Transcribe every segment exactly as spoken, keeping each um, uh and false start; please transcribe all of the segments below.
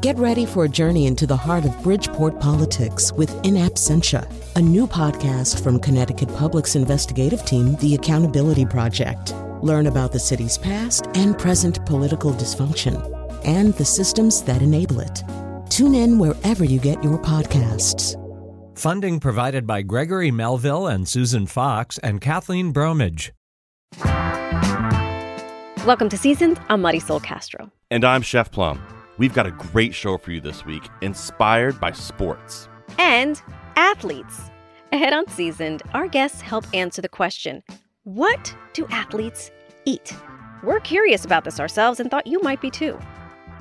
Get ready for a journey into the heart of Bridgeport politics with In Absentia, a new podcast from Connecticut Public's investigative team, The Accountability Project. Learn about the city's past and present political dysfunction and the systems that enable it. Tune in wherever you get your podcasts. Funding provided by Gregory Melville and Susan Fox and Kathleen Bromage. Welcome to Seasoned. I'm Marysol Castro. And I'm Chef Plum. We've got a great show for you this week, inspired by sports. And athletes. Ahead on Seasoned, our guests help answer the question, what do athletes eat? We're curious about this ourselves and thought you might be too.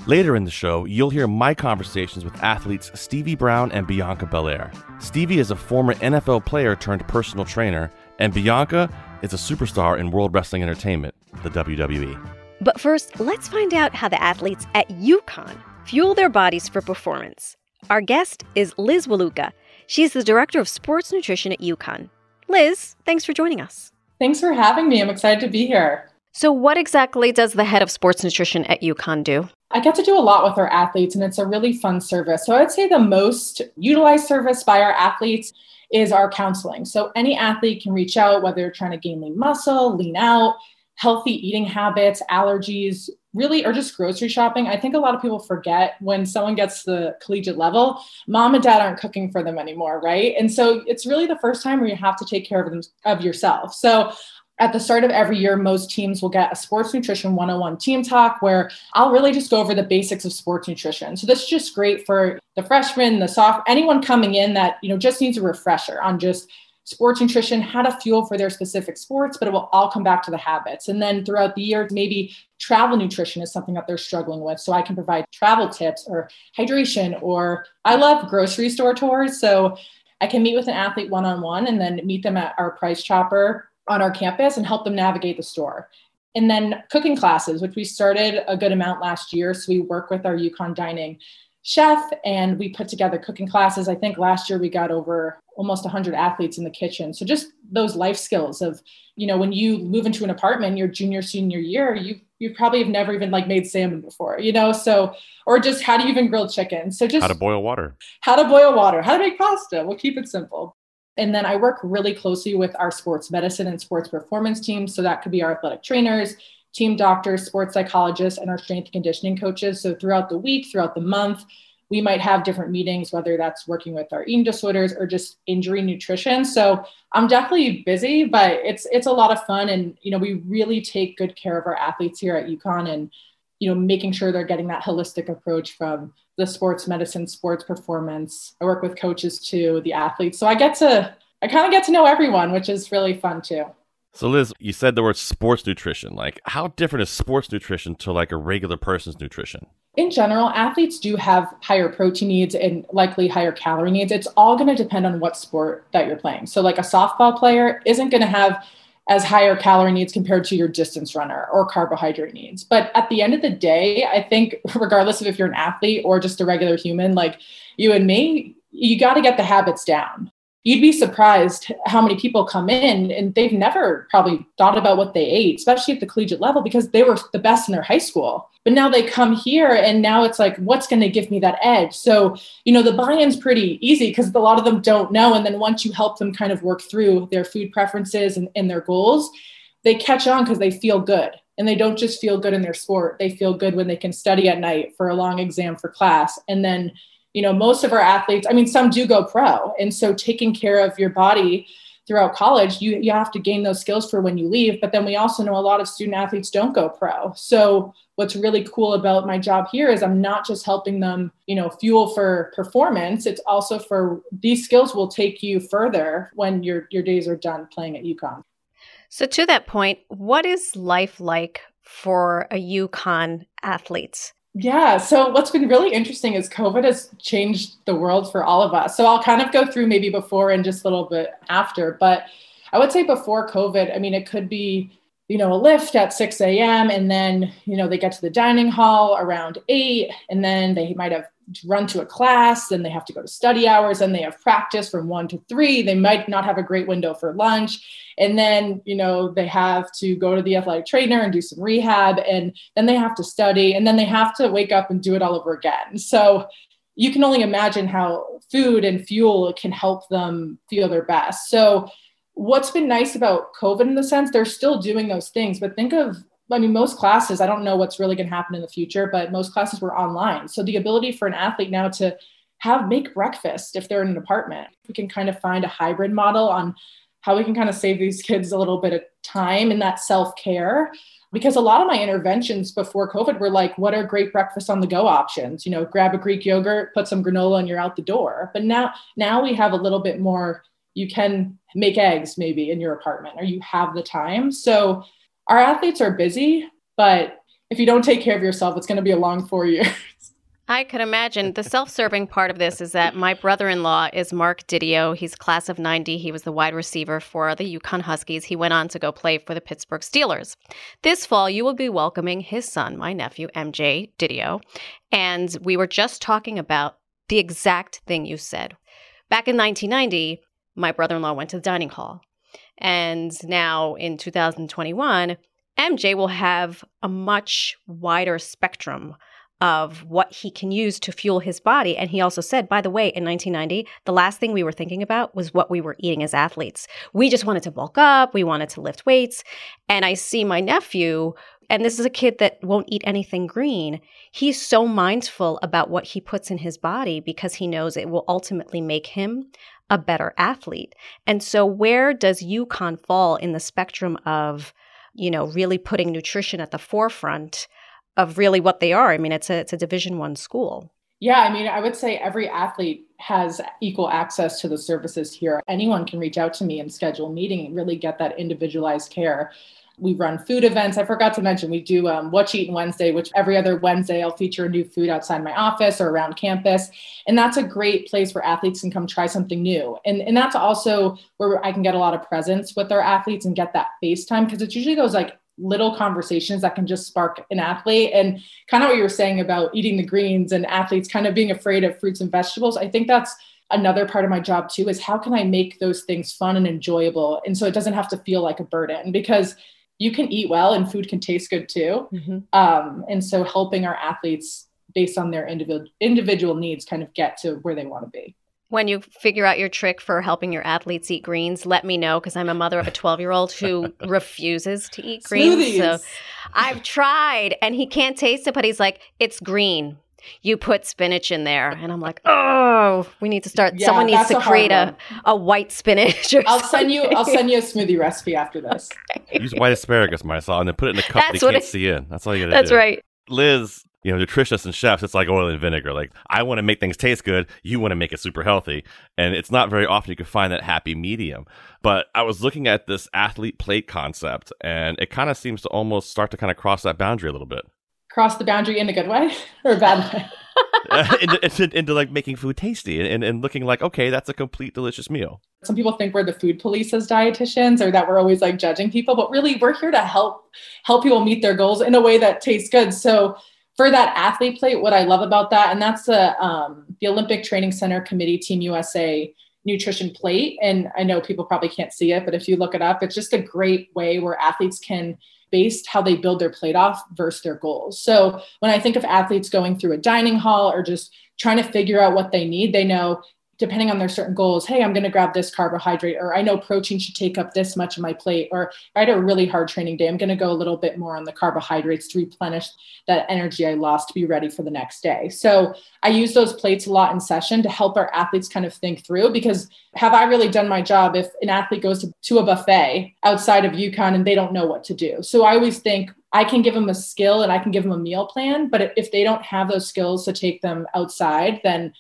Later in the show, you'll hear my conversations with athletes Stevie Brown and Bianca Belair. Stevie is a former N F L player turned personal trainer, and Bianca is a superstar in World Wrestling Entertainment, the W W E. But first, let's find out how the athletes at UConn fuel their bodies for performance. Our guest is Liz Wluka. She's the director of sports nutrition at UConn. Liz, thanks for joining us. Thanks for having me. I'm excited to be here. So what exactly does the head of sports nutrition at UConn do? I get to do a lot with our athletes, and it's a really fun service. So I'd say the most utilized service by our athletes is our counseling. So any athlete can reach out, whether they're trying to gain lean muscle, lean out, healthy eating habits, allergies, really, or just grocery shopping. I think a lot of people forget when someone gets to the collegiate level, mom and dad aren't cooking for them anymore, right? And so it's really the first time where you have to take care of them, of yourself. So at the start of every year, most teams will get a sports nutrition one oh one team talk where I'll really just go over the basics of sports nutrition. So this is just great for the freshmen, the sophomore, anyone coming in that, you know, just needs a refresher on just sports nutrition, how to fuel for their specific sports, but it will all come back to the habits. And then throughout the year, maybe travel nutrition is something that they're struggling with. So I can provide travel tips or hydration, or I love grocery store tours. So I can meet with an athlete one-on-one and then meet them at our Price Chopper on our campus and help them navigate the store. And then cooking classes, which we started a good amount last year. So we work with our UConn dining chef and we put together cooking classes. I think last year we got over almost one hundred athletes in the kitchen. So just those life skills of, you know, when you move into an apartment, your junior, senior year, you you probably have never even like made salmon before, you know, so, or just how do you even grill chicken? So just how to boil water, how to boil water, how to make pasta. We'll keep it simple. And then I work really closely with our sports medicine and sports performance teams. So that could be our athletic trainers, team doctors, sports psychologists, and our strength and conditioning coaches. So throughout the week, throughout the month, we might have different meetings, whether that's working with our eating disorders or just injury nutrition. So I'm definitely busy, but it's it's a lot of fun. And, you know, we really take good care of our athletes here at UConn and, you know, making sure they're getting that holistic approach from the sports medicine, sports performance. I work with coaches too, the athletes. So I get to, I kind of get to know everyone, which is really fun too. So Liz, you said the word sports nutrition. Like, how different is sports nutrition to like a regular person's nutrition? In general, athletes do have higher protein needs and likely higher calorie needs. It's all going to depend on what sport that you're playing. So like a softball player isn't going to have as higher calorie needs compared to your distance runner or carbohydrate needs. But at the end of the day, I think regardless of if you're an athlete or just a regular human like you and me, you got to get the habits down. You'd be surprised how many people come in and they've never probably thought about what they ate, especially at the collegiate level, because they were the best in their high school. But now they come here and now it's like, what's going to give me that edge? So, you know, the buy-in's pretty easy because a lot of them don't know. And then once you help them kind of work through their food preferences and, and their goals, they catch on because they feel good. And they don't just feel good in their sport. They feel good when they can study at night for a long exam for class. And then you know, most of our athletes, I mean, some do go pro. And so taking care of your body throughout college, you, you have to gain those skills for when you leave. But then we also know a lot of student athletes don't go pro. So what's really cool about my job here is I'm not just helping them, you know, fuel for performance. It's also for these skills will take you further when your, your days are done playing at UConn. So to that point, what is life like for a UConn athlete? Yeah. So what's been really interesting is COVID has changed the world for all of us. So I'll kind of go through maybe before and just a little bit after, but I would say before COVID, I mean, it could be you know, a lift at six a m and then, you know, they get to the dining hall around eight, and then they might have to run to a class, and they have to go to study hours, and they have practice from one to three. They might not have a great window for lunch. And then, you know, they have to go to the athletic trainer and do some rehab, and then they have to study, and then they have to wake up and do it all over again. So you can only imagine how food and fuel can help them feel their best. So what's been nice about COVID in the sense they're still doing those things, but think of, I mean, most classes, I don't know what's really going to happen in the future, but most classes were online. So the ability for an athlete now to have, make breakfast if they're in an apartment, we can kind of find a hybrid model on how we can kind of save these kids a little bit of time in that self-care. Because a lot of my interventions before COVID were like, what are great breakfast on the go options? You know, grab a Greek yogurt, put some granola, and you're out the door. But now, now we have a little bit more. You can make eggs maybe in your apartment, or you have the time. So our athletes are busy, but if you don't take care of yourself, it's going to be a long four years. I could imagine the self-serving part of this is that my brother-in-law is Mark Didio. He's class of ninety. He was the wide receiver for the UConn Huskies. He went on to go play for the Pittsburgh Steelers. This fall, you will be welcoming his son, my nephew, M J Didio. And we were just talking about the exact thing you said. Back in nineteen ninety, my brother-in-law went to the dining hall. And now in two thousand twenty-one, M J will have a much wider spectrum of what he can use to fuel his body. And he also said, by the way, in nineteen ninety, the last thing we were thinking about was what we were eating as athletes. We just wanted to bulk up. We wanted to lift weights. And I see my nephew, and this is a kid that won't eat anything green. He's so mindful about what he puts in his body because he knows it will ultimately make him a better athlete. And so where does UConn fall in the spectrum of, you know, really putting nutrition at the forefront of really what they are? I mean, it's a it's a Division I school. Yeah, I mean, I would say every athlete has equal access to the services here. Anyone can reach out to me and schedule a meeting and really get that individualized care. We run food events. I forgot to mention, we do um, What's Eaten Wednesday, which every other Wednesday I'll feature a new food outside my office or around campus. And that's a great place where athletes can come try something new. And, and that's also where I can get a lot of presence with our athletes and get that face time, because it's usually those like little conversations that can just spark an athlete. And kind of what you were saying about eating the greens and athletes kind of being afraid of fruits and vegetables, I think that's another part of my job too, is how can I make those things fun and enjoyable? And so it doesn't have to feel like a burden, because you can eat well and food can taste good too. Mm-hmm. Um, and so helping our athletes based on their individual individual needs kind of get to where they want to be. When you figure out your trick for helping your athletes eat greens, let me know, because I'm a mother of a twelve-year-old who refuses to eat greens. Smoothies. So I've tried, and he can't taste it, but he's like, it's green. You put spinach in there. And I'm like, oh, we need to start. Yeah, someone needs to create a, a white spinach. Or I'll something. send you I'll send you a smoothie recipe after this. Okay. Use white asparagus, Marysol, and then put it in a cup that's they can't it, see in. That's all you gotta that's do. That's right. Liz, you know, nutritionists and chefs, it's like oil and vinegar. Like, I want to make things taste good. You want to make it super healthy. And it's not very often you can find that happy medium. But I was looking at this athlete plate concept, and it kind of seems to almost start to kind of cross that boundary a little bit. Cross the boundary in a good way or a bad way? uh, into, into like making food tasty and, and looking like, okay, that's a complete delicious meal. Some people think we're the food police as dietitians, or that we're always like judging people, but really we're here to help, help people meet their goals in a way that tastes good. So for that athlete plate, what I love about that, and that's a, um, the Olympic Training Center Committee Team U S A nutrition plate. And I know people probably can't see it, but if you look it up, it's just a great way where athletes can based how they build their plate off versus their goals. So when I think of athletes going through a dining hall or just trying to figure out what they need, they know, depending on their certain goals, hey, I'm going to grab this carbohydrate, or I know protein should take up this much of my plate, or I had a really hard training day, I'm going to go a little bit more on the carbohydrates to replenish that energy I lost to be ready for the next day. So I use those plates a lot in session to help our athletes kind of think through, because have I really done my job if an athlete goes to, to a buffet outside of UConn and they don't know what to do? So I always think I can give them a skill and I can give them a meal plan, but if they don't have those skills to take them outside, then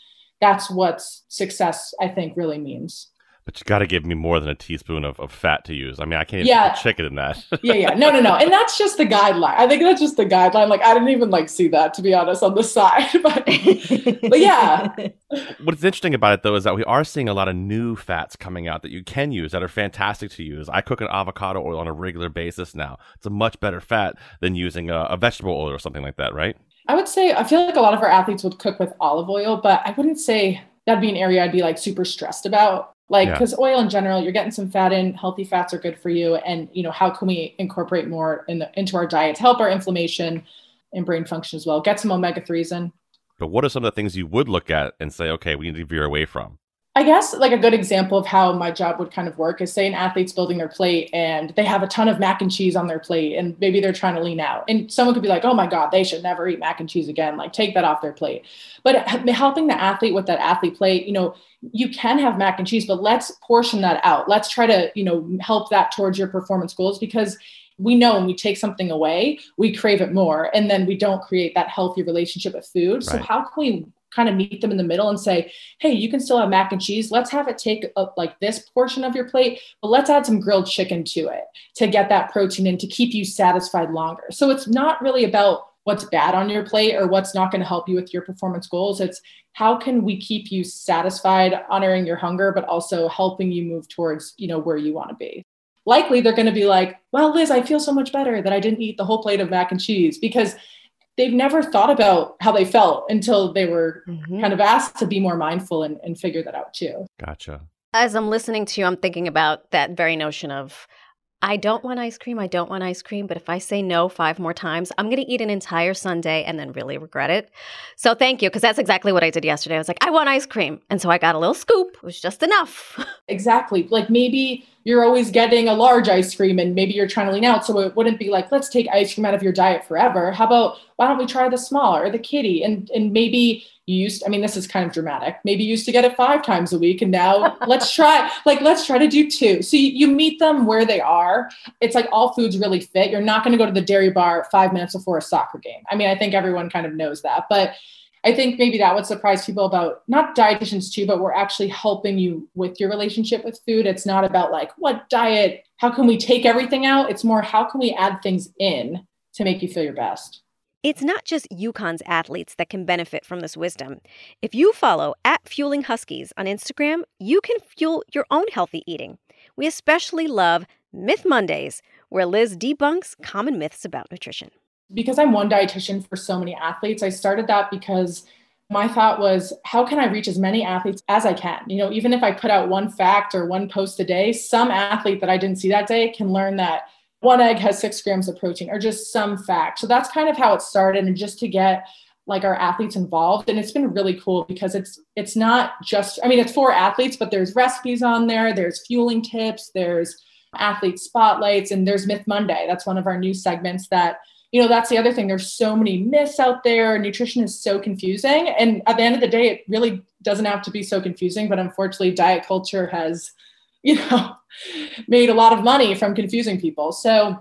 that's what success, I think, really means. But you got to give me more than a teaspoon of, of fat to use. I mean, I can't even yeah. put chicken in that. yeah, yeah. No, no, no. And that's just the guideline. I think that's just the guideline. Like, I didn't even, like, see that, to be honest, on the side. But, but yeah. What's interesting about it, though, is that we are seeing a lot of new fats coming out that you can use that are fantastic to use. I cook an avocado oil on a regular basis now. It's a much better fat than using a, a vegetable oil or something like that, right? I would say, I feel like a lot of our athletes would cook with olive oil, but I wouldn't say that'd be an area I'd be, like, super stressed about. Like, because yeah. oil in general, you're getting some fat in, healthy fats are good for you. And, you know, how can we incorporate more in the, into our diet to help our inflammation and brain function as well? Get some omega threes in. But what are some of the things you would look at and say, okay, we need to veer away from? I guess like a good example of how my job would kind of work is say an athlete's building their plate and they have a ton of mac and cheese on their plate and maybe they're trying to lean out. And someone could be like, oh my God, they should never eat mac and cheese again. Like take that off their plate. But helping the athlete with that athlete plate, you know, you can have mac and cheese, but let's portion that out. Let's try to, you know, help that towards your performance goals, because we know when we take something away, we crave it more. And then we don't create that healthy relationship with food. Right. So how can we kind of meet them in the middle and say, hey, you can still have mac and cheese. Let's have it take up like this portion of your plate, but let's add some grilled chicken to it to get that protein in to keep you satisfied longer. So it's not really about what's bad on your plate or what's not going to help you with your performance goals. It's how can we keep you satisfied, honoring your hunger, but also helping you move towards, you know, where you want to be. Likely they're going to be like, well, Liz, I feel so much better that I didn't eat the whole plate of mac and cheese, because they've never thought about how they felt until they were mm-hmm. kind of asked to be more mindful and, and figure that out too. Gotcha. As I'm listening to you, I'm thinking about that very notion of, I don't want ice cream, I don't want ice cream, but if I say no five more times, I'm going to eat an entire sundae and then really regret it. So thank you, because that's exactly what I did yesterday. I was like, I want ice cream. And so I got a little scoop. It was just enough. Exactly. Like maybe you're always getting a large ice cream and maybe you're trying to lean out. So it wouldn't be like, let's take ice cream out of your diet forever. How about, why don't we try the small or the kiddie? And and maybe you used, I mean, this is kind of dramatic. Maybe you used to get it five times a week and now let's try, like, let's try to do two. So you, you meet them where they are. It's like all foods really fit. You're not going to go to the dairy bar five minutes before a soccer game. I mean, I think everyone kind of knows that, but I think maybe that would surprise people about not dietitians too, but we're actually helping you with your relationship with food. It's not about like what diet, how can we take everything out? It's more, how can we add things in to make you feel your best? It's not just UConn's athletes that can benefit from this wisdom. If you follow at Fueling Huskies on Instagram, you can fuel your own healthy eating. We especially love Myth Mondays, where Liz debunks common myths about nutrition. Because I'm one dietitian for so many athletes, I started that because my thought was, how can I reach as many athletes as I can? You know, even if I put out one fact or one post a day, some athlete that I didn't see that day can learn that one egg has six grams of protein or just some fact. So that's kind of how it started, and just to get like our athletes involved. And it's been really cool because it's, it's not just, I mean, it's for athletes, but there's recipes on there. There's fueling tips, there's athlete spotlights, and there's Myth Monday. That's one of our new segments that, you know, that's the other thing. There's so many myths out there. Nutrition is so confusing. And at the end of the day, it really doesn't have to be so confusing. But unfortunately, diet culture has, you know, made a lot of money from confusing people. So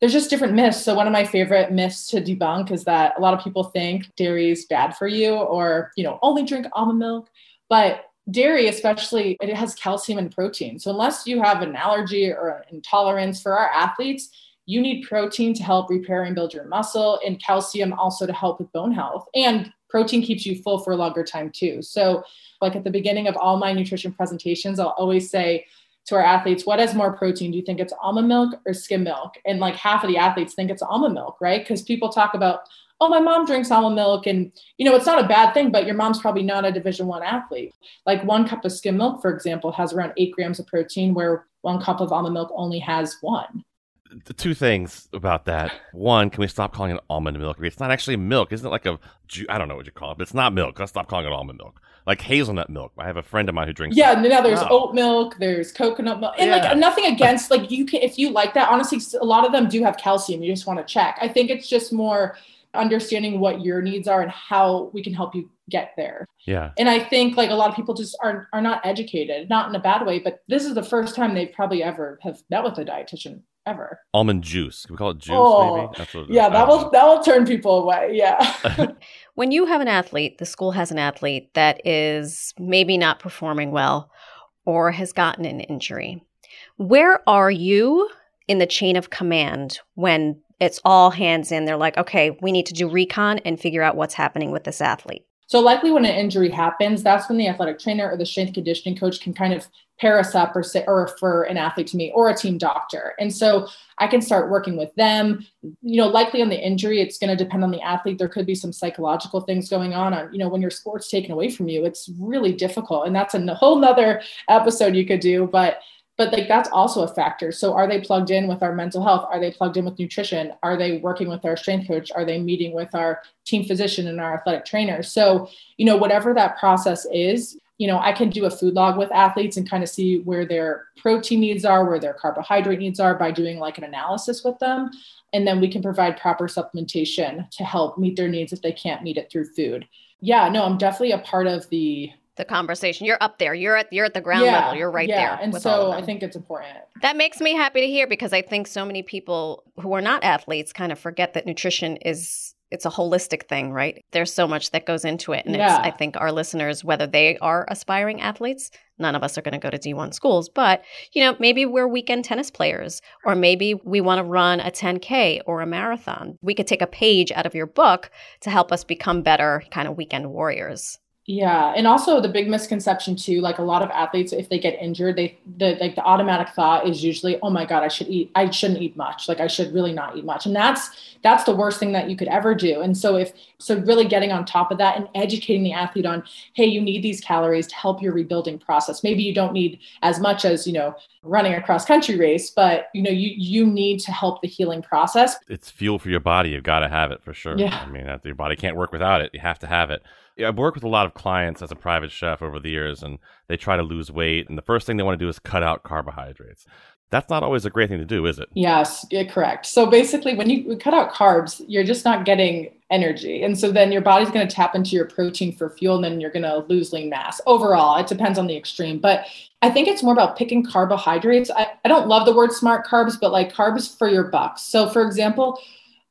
there's just different myths. So one of my favorite myths to debunk is that a lot of people think dairy is bad for you, or, you know, only drink almond milk. But dairy, especially, it has calcium and protein. So unless you have an allergy or an intolerance, for our athletes, you need protein to help repair and build your muscle, and calcium also to help with bone health. And protein keeps you full for a longer time too. So like at the beginning of all my nutrition presentations, I'll always say to our athletes, what has more protein? Do you think it's almond milk or skim milk? And like half of the athletes think it's almond milk, right? Because people talk about, oh, my mom drinks almond milk. And, you know, it's not a bad thing, but your mom's probably not a Division One athlete. Like one cup of skim milk, for example, has around eight grams of protein, where one cup of almond milk only has one. The two things about that. One, can we stop calling it almond milk? It's not actually milk. Isn't it like a, I don't know what you call it, but it's not milk. Let's stop calling it almond milk. Like hazelnut milk. I have a friend of mine who drinks yeah, milk. Now there's wow. oat milk, there's coconut milk. And yeah. like nothing against, like you can, if you like that, honestly, a lot of them do have calcium. You just want to check. I think it's just more understanding what your needs are and how we can help you get there. Yeah. And I think like a lot of people just are are not educated, not in a bad way, but this is the first time they probably ever have met with a dietitian. Ever. Almond juice. Can we call it juice, oh, maybe? That's what it yeah, is. that will that will turn people away. Yeah. When you have an athlete, the school has an athlete that is maybe not performing well, or has gotten an injury. Where are you in the chain of command when it's all hands in? They're like, okay, we need to do recon and figure out what's happening with this athlete. So likely when an injury happens, that's when the athletic trainer or the strength conditioning coach can kind of pair us up or say, or refer an athlete to me or a team doctor. And so I can start working with them. You know, likely on the injury, it's going to depend on the athlete. There could be some psychological things going on. on you know, when your sport's taken away from you, it's really difficult. And that's a whole nother episode you could do, but But like, that's also a factor. So are they plugged in with our mental health? Are they plugged in with nutrition? Are they working with our strength coach? Are they meeting with our team physician and our athletic trainer? So, you know, whatever that process is, you know, I can do a food log with athletes and kind of see where their protein needs are, where their carbohydrate needs are by doing like an analysis with them. And then we can provide proper supplementation to help meet their needs if they can't meet it through food. Yeah, no, I'm definitely a part of the The conversation. You're up there. You're at you're at the ground yeah, level. You're right yeah. there. And so I think it's important. That makes me happy to hear, because I think so many people who are not athletes kind of forget that nutrition is it's a holistic thing, right? There's so much that goes into it. And yeah. it's, I think our listeners, whether they are aspiring athletes, none of us are going to go to D one schools, but you know, maybe we're weekend tennis players, or maybe we want to run a ten K or a marathon. We could take a page out of your book to help us become better kind of weekend warriors. Yeah. And also the big misconception too, like a lot of athletes, if they get injured, they, the, like the automatic thought is usually, oh my God, I should eat, I shouldn't eat much. Like I should really not eat much. And that's, that's the worst thing that you could ever do. And so if, so really getting on top of that and educating the athlete on, hey, you need these calories to help your rebuilding process. Maybe you don't need as much as, you know, running a cross country race, but you know, you, you need to help the healing process. It's fuel for your body. You've got to have it for sure. Yeah. I mean, your body can't work without it. You have to have it. I've worked with a lot of clients as a private chef over the years, and they try to lose weight. And the first thing they want to do is cut out carbohydrates. That's not always a great thing to do, is it? Yes, correct. So basically, when you cut out carbs, you're just not getting energy. And so then your body's going to tap into your protein for fuel, and then you're going to lose lean mass. Overall, it depends on the extreme. But I think it's more about picking carbohydrates. I, I don't love the word smart carbs, but like carbs for your buck. So for example,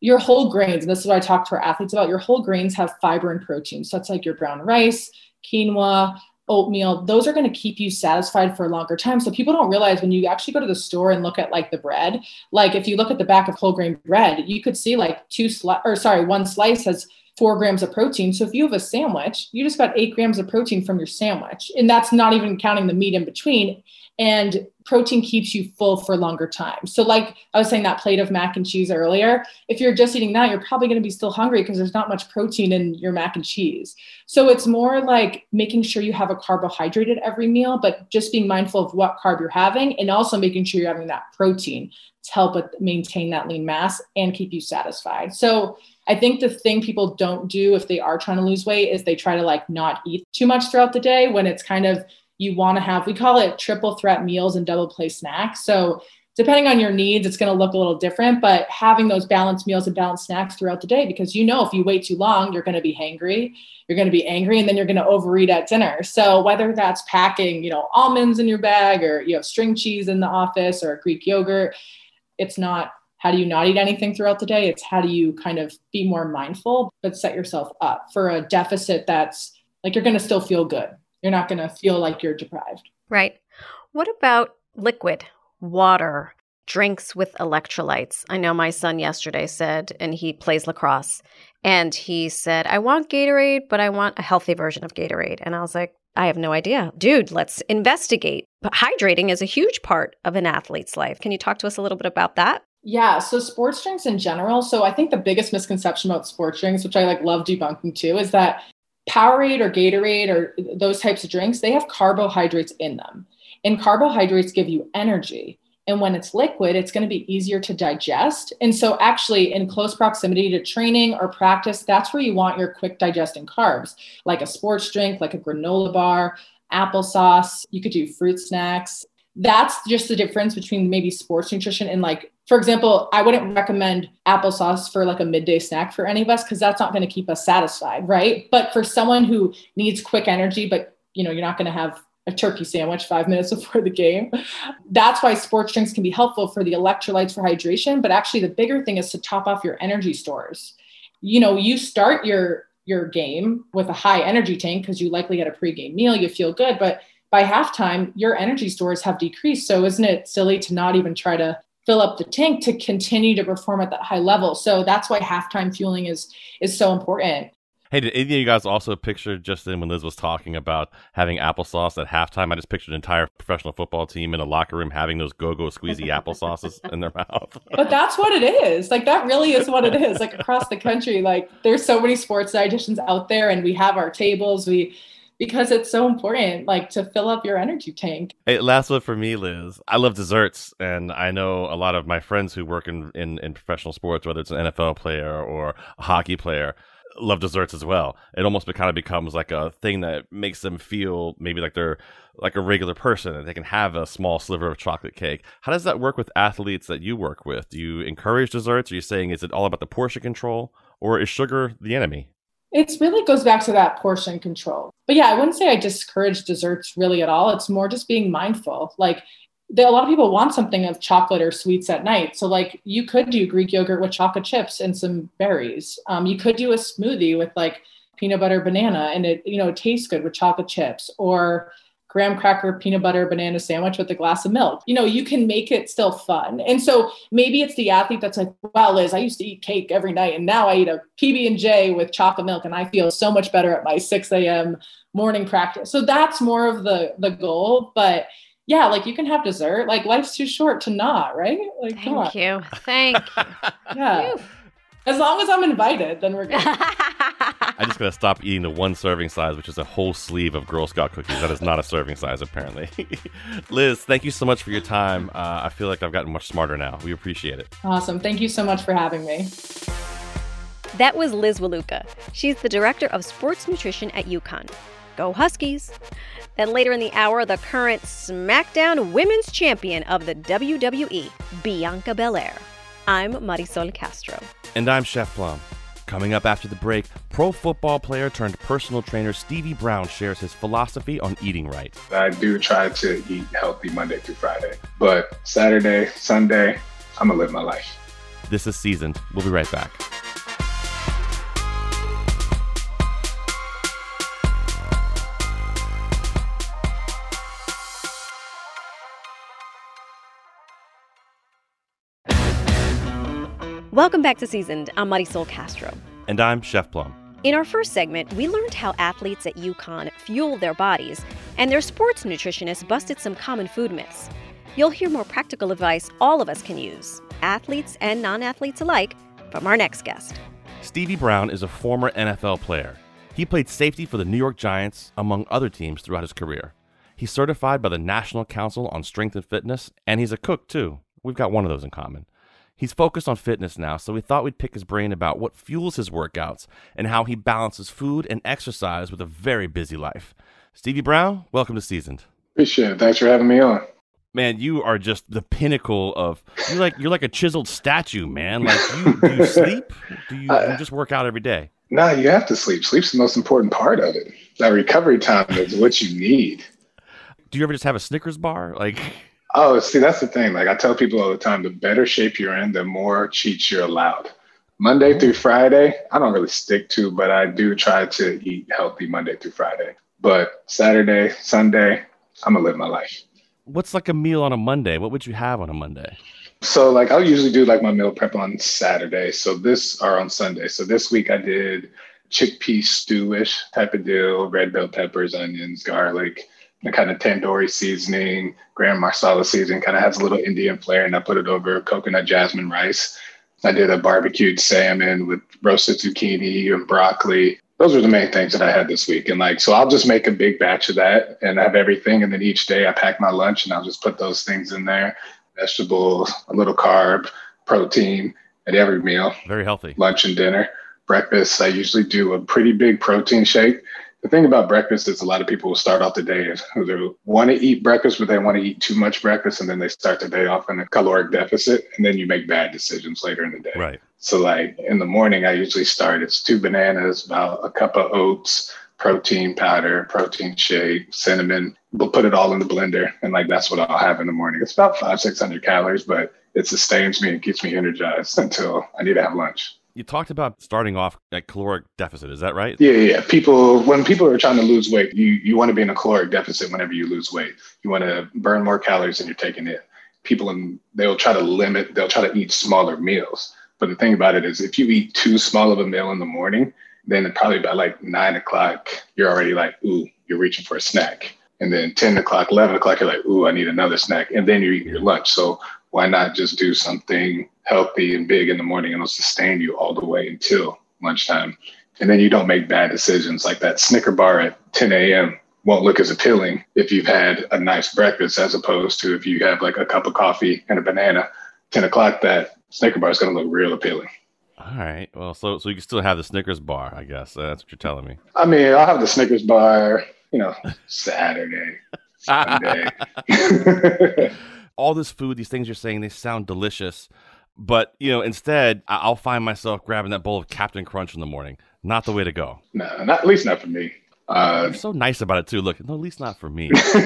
your whole grains, and this is what I talk to our athletes about, your whole grains have fiber and protein. So that's like your brown rice, quinoa, oatmeal. Those are going to keep you satisfied for a longer time. So people don't realize when you actually go to the store and look at like the bread, like if you look at the back of whole grain bread, you could see like two sli- or sorry, one slice has four grams of protein. So if you have a sandwich, you just got eight grams of protein from your sandwich. And that's not even counting the meat in between. And protein keeps you full for a longer time. So like I was saying, that plate of mac and cheese earlier, if you're just eating that, you're probably going to be still hungry because there's not much protein in your mac and cheese. So it's more like making sure you have a carbohydrate at every meal, but just being mindful of what carb you're having and also making sure you're having that protein to help with maintain that lean mass and keep you satisfied. So I think the thing people don't do if they are trying to lose weight is they try to like not eat too much throughout the day, when it's kind of, you want to have, we call it triple threat meals and double play snacks. So depending on your needs, it's going to look a little different, but having those balanced meals and balanced snacks throughout the day, because you know, if you wait too long, you're going to be hangry, you're going to be angry, and then you're going to overeat at dinner. So whether that's packing, you know, almonds in your bag, or you have string cheese in the office, or Greek yogurt, it's not, how do you not eat anything throughout the day? It's how do you kind of be more mindful, but set yourself up for a deficit that's like, you're going to still feel good. You're not going to feel like you're deprived. Right. What about liquid, water, drinks with electrolytes? I know my son yesterday said, and he plays lacrosse, and he said, I want Gatorade, but I want a healthy version of Gatorade. And I was like, I have no idea. Dude, let's investigate. But hydrating is a huge part of an athlete's life. Can you talk to us a little bit about that? Yeah. So sports drinks in general. So I think the biggest misconception about sports drinks, which I like love debunking too, is that Powerade or Gatorade or those types of drinks, they have carbohydrates in them. And carbohydrates give you energy. And when it's liquid, it's going to be easier to digest. And so actually in close proximity to training or practice, that's where you want your quick digesting carbs, like a sports drink, like a granola bar, applesauce. You could do fruit snacks. That's just the difference between maybe sports nutrition and like, for example, I wouldn't recommend applesauce for like a midday snack for any of us, because that's not going to keep us satisfied, right? But for someone who needs quick energy, but you know, you're not going to have a turkey sandwich five minutes before the game. That's why sports drinks can be helpful for the electrolytes for hydration. But actually the bigger thing is to top off your energy stores. You know, you start your, your game with a high energy tank because you likely had a pregame meal, you feel good, but by halftime, your energy stores have decreased. So isn't it silly to not even try to fill up the tank to continue to perform at that high level? So that's why halftime fueling is is so important. Hey, did either of you guys also picture, just then when Liz was talking about having applesauce at halftime, I just pictured an entire professional football team in a locker room having those go-go squeezy applesauces in their mouth. But that's what it is. Like, that really is what it is. Like, across the country, like, there's so many sports dietitians out there, and we have our tables. We... Because it's so important, like, to fill up your energy tank. Hey, last one for me, Liz. I love desserts, and I know a lot of my friends who work in, in, in professional sports, whether it's an N F L player or a hockey player, love desserts as well. It almost kind of becomes like a thing that makes them feel maybe like they're like a regular person, and they can have a small sliver of chocolate cake. How does that work with athletes that you work with? Do you encourage desserts? Are you saying, is it all about the portion control, or is sugar the enemy? It really goes back to that portion control. But yeah, I wouldn't say I discourage desserts really at all. It's more just being mindful. Like, there, a lot of people want something of chocolate or sweets at night. So like, you could do Greek yogurt with chocolate chips and some berries. Um, you could do a smoothie with like peanut butter, banana, and it, you know, it tastes good with chocolate chips, or graham cracker, peanut butter, banana sandwich with a glass of milk. You know, you can make it still fun. And so maybe it's the athlete that's like, wow, Liz, I used to eat cake every night, and now I eat a P B and J with chocolate milk, and I feel so much better at my six a.m. morning practice. So that's more of the, the goal. But yeah, like, you can have dessert. Like, life's too short to not, right? Like, Thank come on. you. Thank you. Yeah. Whew. As long as I'm invited, then we're good. I just got to stop eating the one serving size, which is a whole sleeve of Girl Scout cookies. That is not a serving size, apparently. Liz, thank you so much for your time. Uh, I feel like I've gotten much smarter now. We appreciate it. Awesome. Thank you so much for having me. That was Liz Wluka. She's the director of sports nutrition at UConn. Go Huskies! Then later in the hour, the current SmackDown Women's Champion of the W W E, Bianca Belair. I'm Marysol Castro. And I'm Chef Plum. Coming up after the break, pro football player turned personal trainer Stevie Brown shares his philosophy on eating right. I do try to eat healthy Monday through Friday, but Saturday, Sunday, I'm gonna live my life. This is Seasoned. We'll be right back. Welcome back to Seasoned. I'm Marysol Castro. And I'm Chef Plum. In our first segment, we learned how athletes at UConn fuel their bodies, and their sports nutritionist busted some common food myths. You'll hear more practical advice all of us can use, athletes and non-athletes alike, from our next guest. Stevie Brown is a former N F L player. He played safety for the New York Giants, among other teams, throughout his career. He's certified by the National Council on Strength and Fitness, and he's a cook, too. We've got one of those in common. He's focused on fitness now, so we thought we'd pick his brain about what fuels his workouts and how he balances food and exercise with a very busy life. Stevie Brown, welcome to Seasoned. Appreciate it. Thanks for having me on. Man, you are just the pinnacle of, you're like you're like a chiseled statue, man. Like, you, do you sleep? Do you, uh, you just work out every day? No, you have to sleep. Sleep's the most important part of it. That recovery time is what you need. Do you ever just have a Snickers bar? Like... Oh, see, that's the thing. Like, I tell people all the time, the better shape you're in, the more cheats you're allowed. Monday through Friday, I don't really stick to, but I do try to eat healthy Monday through Friday. But Saturday, Sunday, I'm going to live my life. What's like a meal on a Monday? What would you have on a Monday? So, like, I'll usually do, like, my meal prep on Saturday. So this, or on Sunday. So this week I did chickpea stewish type of deal, red bell peppers, onions, garlic, the kind of tandoori seasoning, Grand Marsala seasoning, kind of has a little Indian flair, and I put it over coconut jasmine rice. I did a barbecued salmon with roasted zucchini and broccoli. Those were the main things that I had this week. And like, so I'll just make a big batch of that and have everything. And then each day I pack my lunch and I'll just put those things in there, vegetables, a little carb, protein at every meal. Very healthy. Lunch and dinner. Breakfast, I usually do a pretty big protein shake. The thing about breakfast is a lot of people will start off the day and they want to eat breakfast, but they want to eat too much breakfast, and then they start the day off in a caloric deficit, and then you make bad decisions later in the day. Right. So like in the morning, I usually start, it's two bananas, about a cup of oats, protein powder, protein shake, cinnamon. We'll put it all in the blender, and like that's what I'll have in the morning. It's about five, six hundred calories, but it sustains me and keeps me energized until I need to have lunch. You talked about starting off at caloric deficit. Is that right? Yeah, yeah. People, when people are trying to lose weight, you, you want to be in a caloric deficit whenever you lose weight. You want to burn more calories than you're taking in. People, in, they'll try to limit, they'll try to eat smaller meals. But the thing about it is if you eat too small of a meal in the morning, then probably by like nine o'clock, you're already like, ooh, you're reaching for a snack. And then ten o'clock, eleven o'clock, you're like, ooh, I need another snack. And then you're eating your lunch. So why not just do something healthy and big in the morning and it'll sustain you all the way until lunchtime. And then you don't make bad decisions like that Snicker bar at ten a.m. won't look as appealing if you've had a nice breakfast as opposed to if you have like a cup of coffee and a banana. ten o'clock, that Snicker bar is going to look real appealing. All right. Well, so so you can still have the Snickers bar, I guess. That's what you're telling me. I mean, I'll have the Snickers bar, you know, Saturday, Sunday. All this food, these things you're saying, they sound delicious. But, you know, instead, I'll find myself grabbing that bowl of Captain Crunch in the morning. Not the way to go. No, not, at least not for me. Uh, You're so nice about it, too. Look, no, at least not for me. I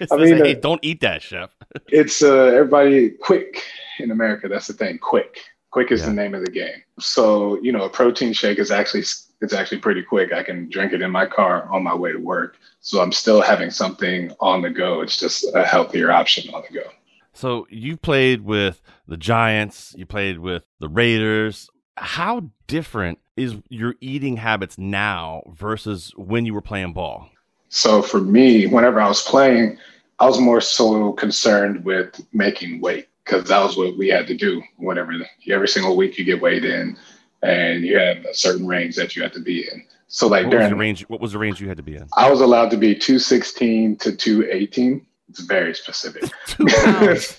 mean, like, hey, uh, don't eat that, Chef. It's uh, everybody quick in America. That's the thing. Quick. Quick is yeah. the name of the game. So, you know, a protein shake is actually it's actually pretty quick. I can drink it in my car on my way to work. So I'm still having something on the go. It's just a healthier option on the go. So you played with the Giants, you played with the Raiders. How different is your eating habits now versus when you were playing ball? So for me, whenever I was playing, I was more so concerned with making weight because that was what we had to do. Whenever every single week you get weighed in and you have a certain range that you have to be in. So like what during the range, what was the range you had to be in? I was allowed to be two sixteen to two eighteen. It's very specific.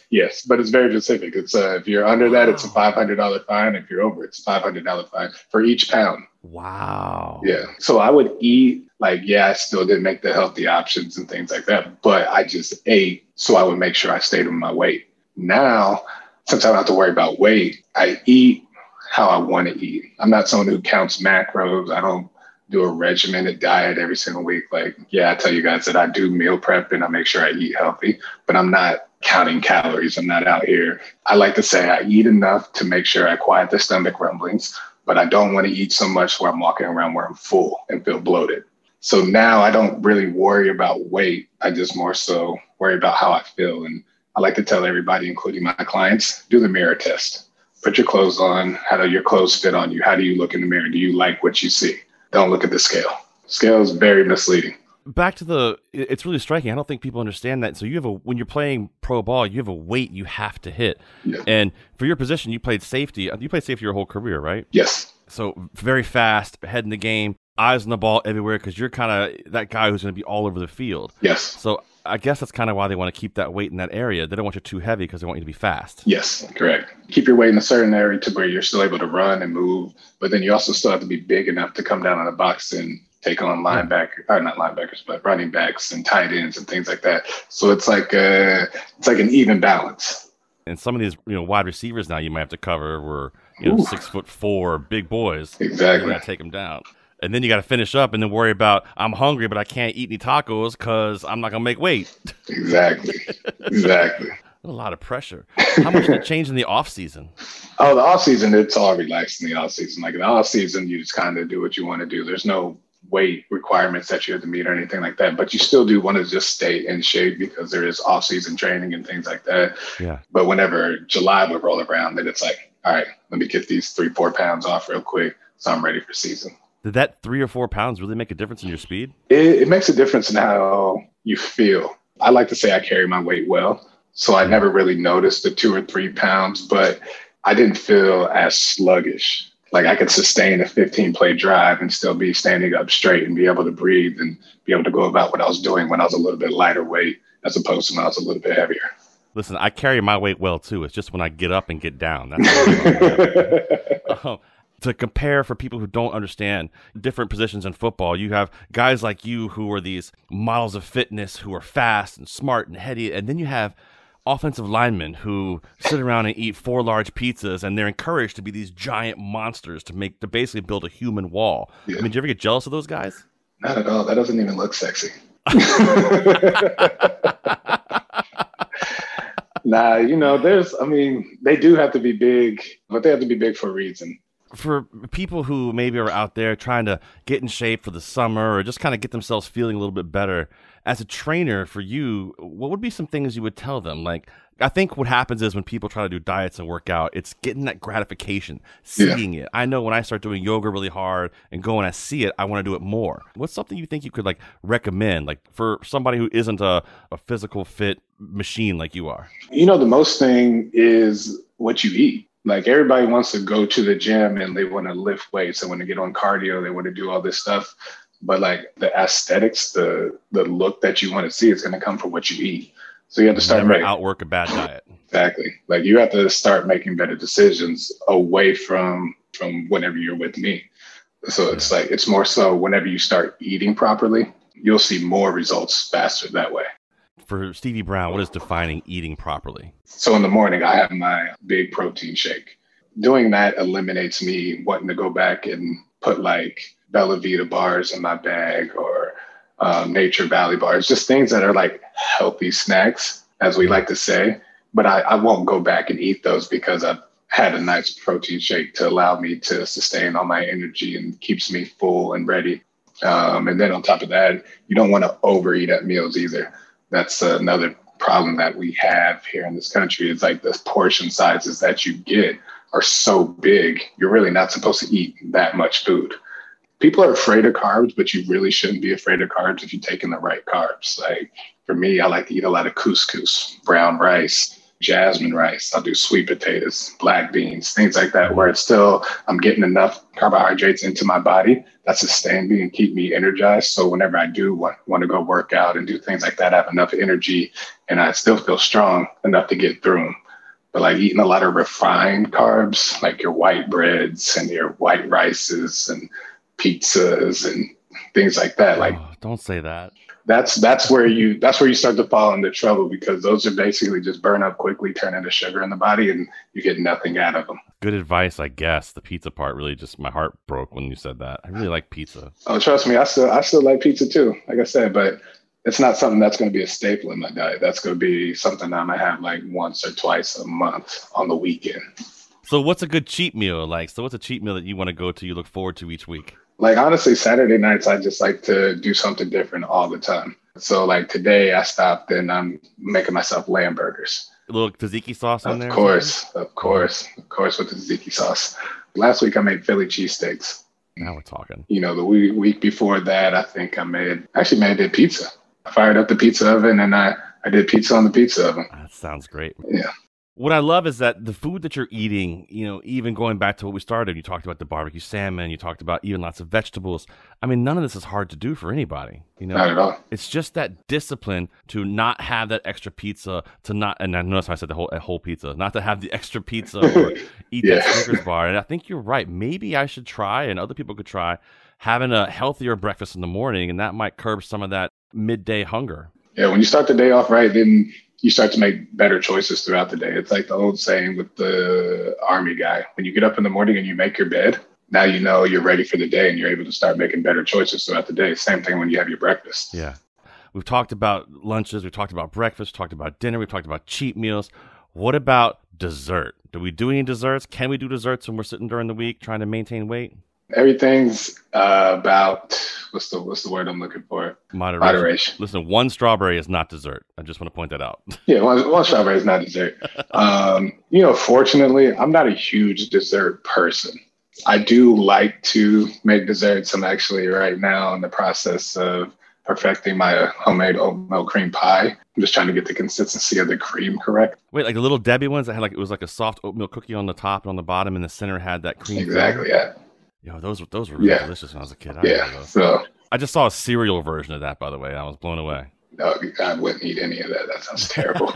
Yes, but it's very specific. It's uh, if you're under that, wow. It's a five hundred dollars fine. If you're over, it's a five hundred dollars fine for each pound. Wow. Yeah. So I would eat like, yeah, I still didn't make the healthy options and things like that, but I just ate so I would make sure I stayed with my weight. Now, since I don't have to worry about weight, I eat how I want to eat. I'm not someone who counts macros. I don't do a regimented diet every single week. Like, yeah, I tell you guys that I do meal prep and I make sure I eat healthy, but I'm not counting calories. I'm not out here. I like to say I eat enough to make sure I quiet the stomach rumblings, but I don't want to eat so much where I'm walking around where I'm full and feel bloated. So now I don't really worry about weight. I just more so worry about how I feel. And I like to tell everybody, including my clients, do the mirror test. Put your clothes on. How do your clothes fit on you? How do you look in the mirror? Do you like what you see? Don't look at the scale. Scale is very misleading. Back to the, it's really striking. I don't think people understand that. So you have a, when you're playing pro ball, you have a weight you have to hit. Yeah. And for your position, you played safety. You played safety your whole career, right? Yes. So very fast, head in the game, eyes on the ball everywhere, because you're kind of that guy who's going to be all over the field. Yes. So I guess that's kind of why they want to keep that weight in that area. They don't want you too heavy because they want you to be fast. Yes, correct. Keep your weight in a certain area to where you're still able to run and move, but then you also still have to be big enough to come down on the box and take on linebacker, or not linebackers, but running backs and tight ends and things like that. So it's like a, it's like an even balance. And some of these, you know, wide receivers now you might have to cover were, you know, Ooh. six foot four big boys. Exactly. You got to take them down. And then you got to finish up and then worry about, I'm hungry, but I can't eat any tacos because I'm not going to make weight. Exactly. Exactly. A lot of pressure. How much did it change in the off season? Oh, the off season, it's all relaxed in the off season. Like in the off season, you just kind of do what you want to do. There's no weight requirements that you have to meet or anything like that, but you still do want to just stay in shape because there is off season training and things like that. Yeah. But whenever July would roll around, then it's like, all right, let me get these three, four pounds off real quick. So I'm ready for season. Did that three or four pounds really make a difference in your speed? It, it makes a difference in how you feel. I like to say I carry my weight well, so I never really noticed the two or three pounds, but I didn't feel as sluggish. Like I could sustain a fifteen-play drive and still be standing up straight and be able to breathe and be able to go about what I was doing when I was a little bit lighter weight as opposed to when I was a little bit heavier. Listen, I carry my weight well, too. It's just when I get up and get down. That's what I'm to compare for people who don't understand different positions in football, you have guys like you who are these models of fitness who are fast and smart and heady. And then you have offensive linemen who sit around and eat four large pizzas and they're encouraged to be these giant monsters to make to basically build a human wall. Yeah. I mean, do you ever get jealous of those guys? Not at all. That doesn't even look sexy. Nah, you know, there's, I mean, they do have to be big, but they have to be big for a reason. for people who maybe are out there trying to get in shape for the summer or just kind of get themselves feeling a little bit better, as a trainer for you, what would be some things you would tell them? Like, I think what happens is when people try to do diets and work out, it's getting that gratification, seeing yeah. it. I know when I start doing yoga really hard and go and I see it, I want to do it more. What's something you think you could like recommend, like for somebody who isn't a, a physical fit machine like you are? You know, the most thing is what you eat. Like, everybody wants to go to the gym and they want to lift weights. They want to get on cardio. They want to do all this stuff. But like the aesthetics, the the look that you want to see is going to come from what you eat. So you have to start making, outwork a bad diet. Exactly. Like, you have to start making better decisions away from from whenever you're with me. So it's like, it's more so whenever you start eating properly, you'll see more results faster that way. For Stevie Brown, what is defining eating properly? So in the morning, I have my big protein shake. Doing that eliminates me wanting to go back and put like Bella Vita bars in my bag or um, Nature Valley bars, just things that are like healthy snacks, as we like to say. But I, I won't go back and eat those because I've had a nice protein shake to allow me to sustain all my energy and keeps me full and ready. Um, and then on top of that, you don't want to overeat at meals either. That's another problem that we have here in this country. It's like the portion sizes that you get are so big. You're really not supposed to eat that much food. People are afraid of carbs, but you really shouldn't be afraid of carbs if you're taking the right carbs. Like, for me, I like to eat a lot of couscous, brown rice, jasmine rice. I'll do sweet potatoes, black beans, things like that, where it's still, I'm getting enough carbohydrates into my body that sustain me and keep me energized. So whenever I do want, want to go work out and do things like that, I have enough energy and I still feel strong enough to get through them. But like eating a lot of refined carbs, like your white breads and your white rices and pizzas and things like that. Like, oh, don't say that. That's that's where you that's where you start to fall into trouble, because those are basically just burn up quickly, turn into sugar in the body, and you get nothing out of them. Good advice, I guess. The pizza part really just, my heart broke when you said that. I really like pizza. Oh, trust me, I still I still like pizza too. Like I said, but it's not something that's going to be a staple in my diet. That's going to be something I'm gonna have like once or twice a month on the weekend. So what's a good cheat meal like? So what's a cheat meal that you want to go to? You look forward to each week? Like, honestly, Saturday nights, I just like to do something different all the time. So, like, today I stopped and I'm making myself lamb burgers. A little tzatziki sauce on there? Of course. Of course. Of course, with the tzatziki sauce. Last week I made Philly cheesesteaks. Now we're talking. You know, the week, week before that, I think I made, actually, man, I did pizza. I fired up the pizza oven and I, I did pizza on the pizza oven. That sounds great. Yeah. What I love is that the food that you're eating, you know, even going back to what we started, you talked about the barbecue salmon, you talked about even lots of vegetables. I mean, none of this is hard to do for anybody. You know, not at all. It's just that discipline to not have that extra pizza, to not, and I noticed how I said the whole whole pizza, not to have the extra pizza or eat yeah. that Snickers bar. And I think you're right. Maybe I should try, and other people could try, having a healthier breakfast in the morning, and that might curb some of that midday hunger. Yeah, when you start the day off right, then you start to make better choices throughout the day. It's like the old saying with the army guy. When you get up in the morning and you make your bed, now you know you're ready for the day and you're able to start making better choices throughout the day. Same thing when you have your breakfast. Yeah. We've talked about lunches. We've talked about breakfast. Talked about dinner. We've talked about cheat meals. What about dessert? Do we do any desserts? Can we do desserts when we're sitting during the week trying to maintain weight? Everything's uh, about, what's the what's the word I'm looking for? Moderation. Moderation. Listen, one strawberry is not dessert. I just want to point that out. Yeah, one, one strawberry is not dessert. Um, you know, fortunately, I'm not a huge dessert person. I do like to make desserts. I'm actually right now in the process of perfecting my homemade oatmeal cream pie. I'm just trying to get the consistency of the cream correct. Wait, like the Little Debbie ones that had like, it was like a soft oatmeal cookie on the top and on the bottom, and the center had that cream. Exactly, yeah. Yo, those, those were really yeah. delicious when I was a kid. I yeah, so I just saw a cereal version of that, by the way. I was blown away. No, I wouldn't eat any of that. That sounds terrible.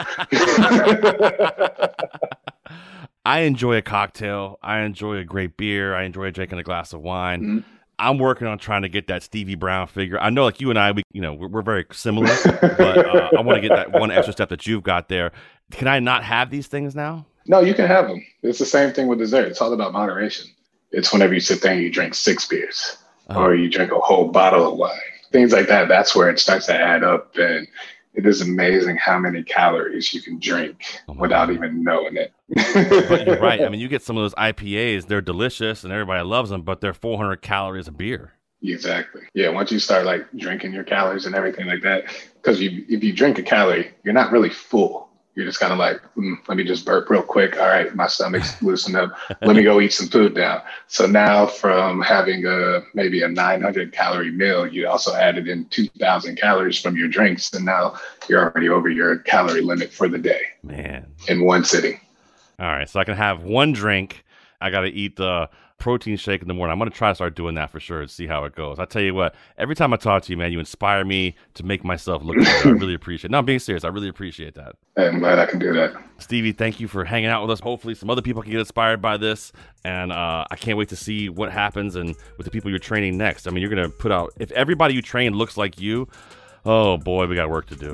I enjoy a cocktail. I enjoy a great beer. I enjoy drinking a glass of wine. Mm-hmm. I'm working on trying to get that Stevie Brown figure. I know, like you and I, we, you know, we're, we're very similar, but uh, I want to get that one extra step that you've got there. Can I not have these things now? No, you can have them. It's the same thing with dessert. It's all about moderation. It's whenever you sit there and you drink six beers oh. or you drink a whole bottle of wine, things like that. That's where it starts to add up and it is amazing how many calories you can drink oh without God. even knowing it. You're right. I mean, you get some of those I P As, they're delicious and everybody loves them, but they're four hundred calories a beer. Exactly. Yeah. Once you start like drinking your calories and everything like that, because you, if you drink a calorie, you're not really full. You're just kind of like, mm, let me just burp real quick. All right, my stomach's loosened up. Let me go eat some food now. So now from having a maybe a nine hundred calorie meal, you also added in two thousand calories from your drinks. And now you're already over your calorie limit for the day. Man. In one sitting. All right, so I can have one drink. I got to eat the protein shake in the morning. I'm going to try to start doing that for sure and see how it goes. I tell you what, every time I talk to you, man, you inspire me to make myself look better. I really appreciate it. No, I'm being serious. I really appreciate that. I'm glad I can do that. Stevie, thank you for hanging out with us. Hopefully some other people can get inspired by this. And uh, I can't wait to see what happens and with the people you're training next. I mean, you're going to put out, if everybody you train looks like you, oh boy, we got work to do.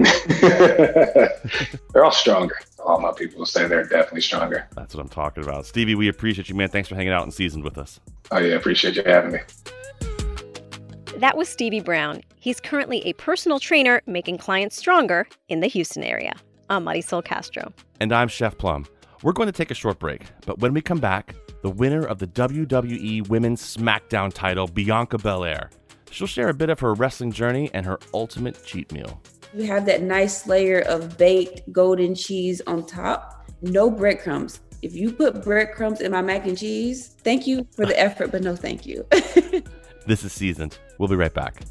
They're all stronger. All my people say they're definitely stronger. That's what I'm talking about. Stevie, we appreciate you, man. Thanks for hanging out in Seasoned with us. Oh yeah, appreciate you having me. That was Stevie Brown. He's currently a personal trainer making clients stronger in the Houston area. I'm Marysol Castro. And I'm Chef Plum. We're going to take a short break, but when we come back, the winner of the W W E Women's SmackDown title, Bianca Belair. She'll share a bit of her wrestling journey and her ultimate cheat meal. You have that nice layer of baked golden cheese on top. No breadcrumbs. If you put breadcrumbs in my mac and cheese, thank you for the effort, but no thank you. This is Seasoned. We'll be right back.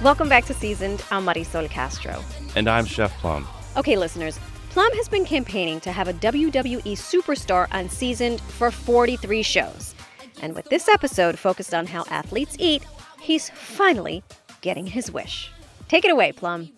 Welcome back to Seasoned. I'm Marysol Castro. And I'm Chef Plum. Okay, listeners, Plum has been campaigning to have a W W E superstar on Seasoned for forty-three shows. And with this episode focused on how athletes eat, he's finally getting his wish. Take it away, Plum.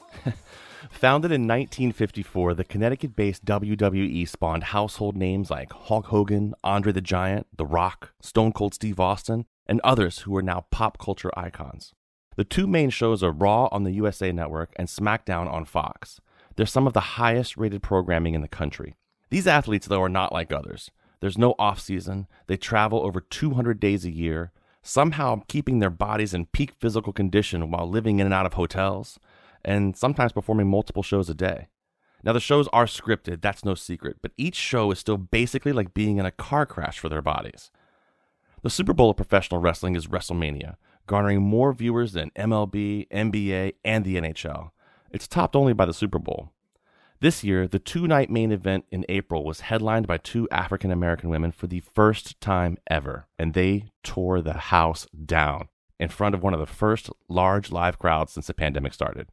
Founded in nineteen fifty-four, the Connecticut-based W W E spawned household names like Hulk Hogan, Andre the Giant, The Rock, Stone Cold Steve Austin, and others who are now pop culture icons. The two main shows are Raw on the U S A Network and SmackDown on Fox. They're some of the highest rated programming in the country. These athletes, though, are not like others. There's no off-season. They travel over two hundred days a year, somehow keeping their bodies in peak physical condition while living in and out of hotels, and sometimes performing multiple shows a day. Now, the shows are scripted, that's no secret, but each show is still basically like being in a car crash for their bodies. The Super Bowl of professional wrestling is WrestleMania, garnering more viewers than M L B, N B A, and the N H L. It's topped only by the Super Bowl. This year, the two-night main event in April was headlined by two African-American women for the first time ever, and they tore the house down in front of one of the first large live crowds since the pandemic started.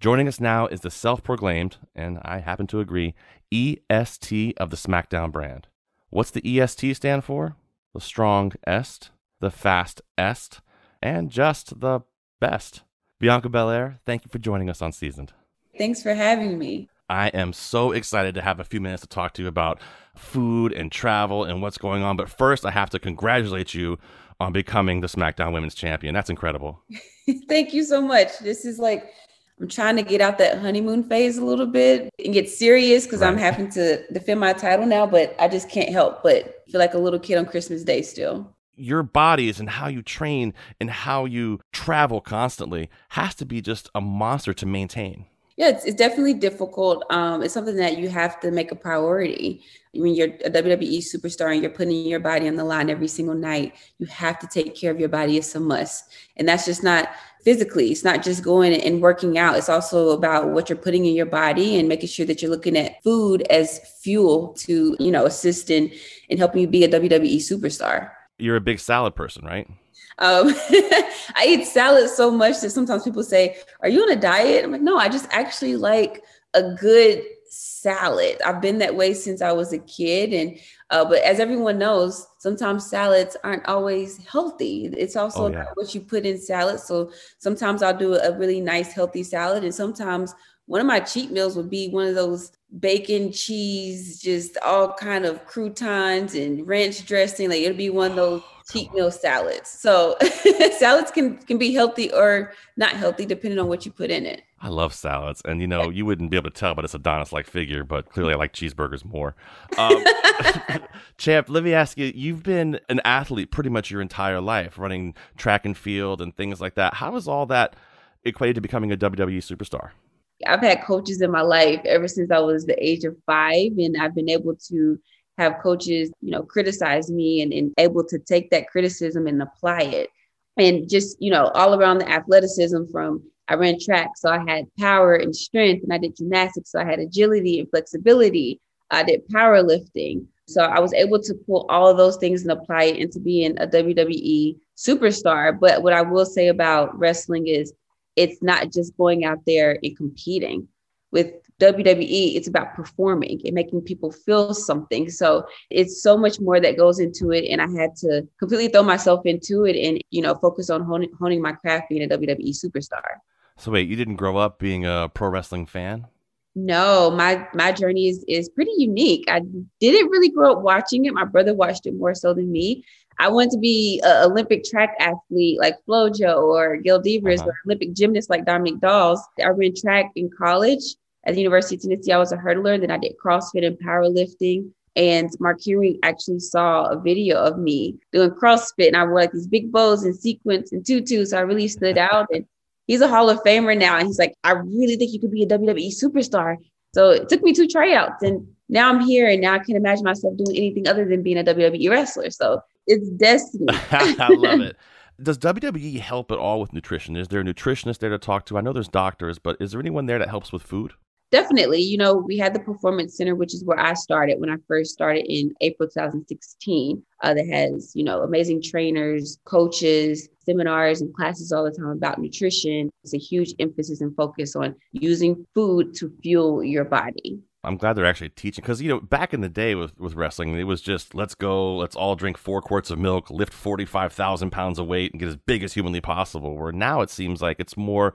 Joining us now is the self-proclaimed, and I happen to agree, E S T of the SmackDown brand. What's the E S T stand for? The strong est, the fast est, and just the best. Bianca Belair, thank you for joining us on Seasoned. Thanks for having me. I am so excited to have a few minutes to talk to you about food and travel and what's going on. But first, I have to congratulate you on becoming the SmackDown Women's Champion. That's incredible. Thank you so much. This is like, I'm trying to get out that honeymoon phase a little bit and get serious because right. I'm having to defend my title now, but I just can't help but feel like a little kid on Christmas Day still. Your bodies and how you train and how you travel constantly has to be just a monster to maintain. Yeah, it's, it's definitely difficult. Um, it's something that you have to make a priority. When you're a W W E superstar and you're putting your body on the line every single night, you have to take care of your body. It's a must. And that's just not physically. It's not just going and working out. It's also about what you're putting in your body and making sure that you're looking at food as fuel to, you know, assist in, in helping you be a W W E superstar. You're a big salad person, right? Um, I eat salad so much that sometimes people say, are you on a diet? I'm like, no, I just actually like a good salad. I've been that way since I was a kid. And Uh, but as everyone knows, sometimes salads aren't always healthy. It's also oh, yeah. about what you put in salad. So sometimes I'll do a really nice, healthy salad. And sometimes one of my cheat meals would be one of those bacon, cheese, just all kind of croutons and ranch dressing. Like it'll be one of those cheat meal salads. So salads can, can be healthy or not healthy, depending on what you put in it. I love salads. And, you know, you wouldn't be able to tell by this Adonis-like figure, but clearly I like cheeseburgers more. Um, Champ, let me ask you, you've been an athlete pretty much your entire life, running track and field and things like that. How is all that equated to becoming a W W E superstar? I've had coaches in my life ever since I was the age of five, and I've been able to have coaches, you know, criticize me and, and able to take that criticism and apply it. And just, you know, all around the athleticism from I ran track, so I had power and strength, and I did gymnastics, so I had agility and flexibility. I did powerlifting. So I was able to pull all of those things and apply it into being a W W E superstar. But what I will say about wrestling is it's not just going out there and competing. With W W E, it's about performing and making people feel something. So it's so much more that goes into it. And I had to completely throw myself into it and, you know, focus on honing, honing my craft being a W W E superstar. So wait, you didn't grow up being a pro wrestling fan? No, my my journey is, is pretty unique. I didn't really grow up watching it. My brother watched it more so than me. I wanted to be an Olympic track athlete like Flo Jo or Gail Devers uh-huh. or Olympic gymnast like Dominique Dawes. I ran track in college at the University of Tennessee. I was a hurdler, and then I did CrossFit and powerlifting. And Mark Henry actually saw a video of me doing CrossFit, and I wore like these big bows and sequins and tutus. So I really stood out, and he's a Hall of Famer now. And he's like, I really think you could be a W W E superstar. So it took me two tryouts, and now I'm here, and now I can't imagine myself doing anything other than being a W W E wrestler. So it's destiny. I love it. Does W W E help at all with nutrition? Is there a nutritionist there to talk to? I know there's doctors, but is there anyone there that helps with food? Definitely. You know, we had the Performance Center, which is where I started when I first started in April two thousand sixteen. Uh, that has, you know, amazing trainers, coaches, seminars and classes all the time about nutrition. It's a huge emphasis and focus on using food to fuel your body. I'm glad they're actually teaching because, you know, back in the day with, with wrestling, it was just let's go, let's all drink four quarts of milk, lift forty-five thousand pounds of weight and get as big as humanly possible. Where now it seems like it's more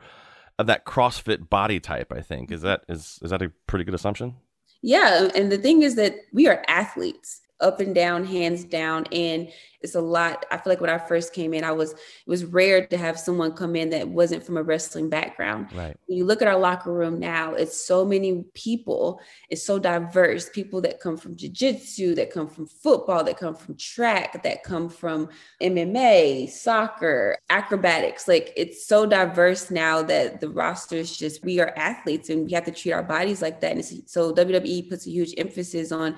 of that CrossFit body type, I think. Is that is is that a pretty good assumption? Yeah. And the thing is that we are athletes, up and down, hands down. And it's a lot. I feel like when I first came in, I was, it was rare to have someone come in that wasn't from a wrestling background. Right. When you look at our locker room now, it's so many people. It's so diverse. People that come from jiu-jitsu, that come from football, that come from track, that come from M M A, soccer, acrobatics. Like it's so diverse now that the roster is just, we are athletes and we have to treat our bodies like that. And so W W E puts a huge emphasis on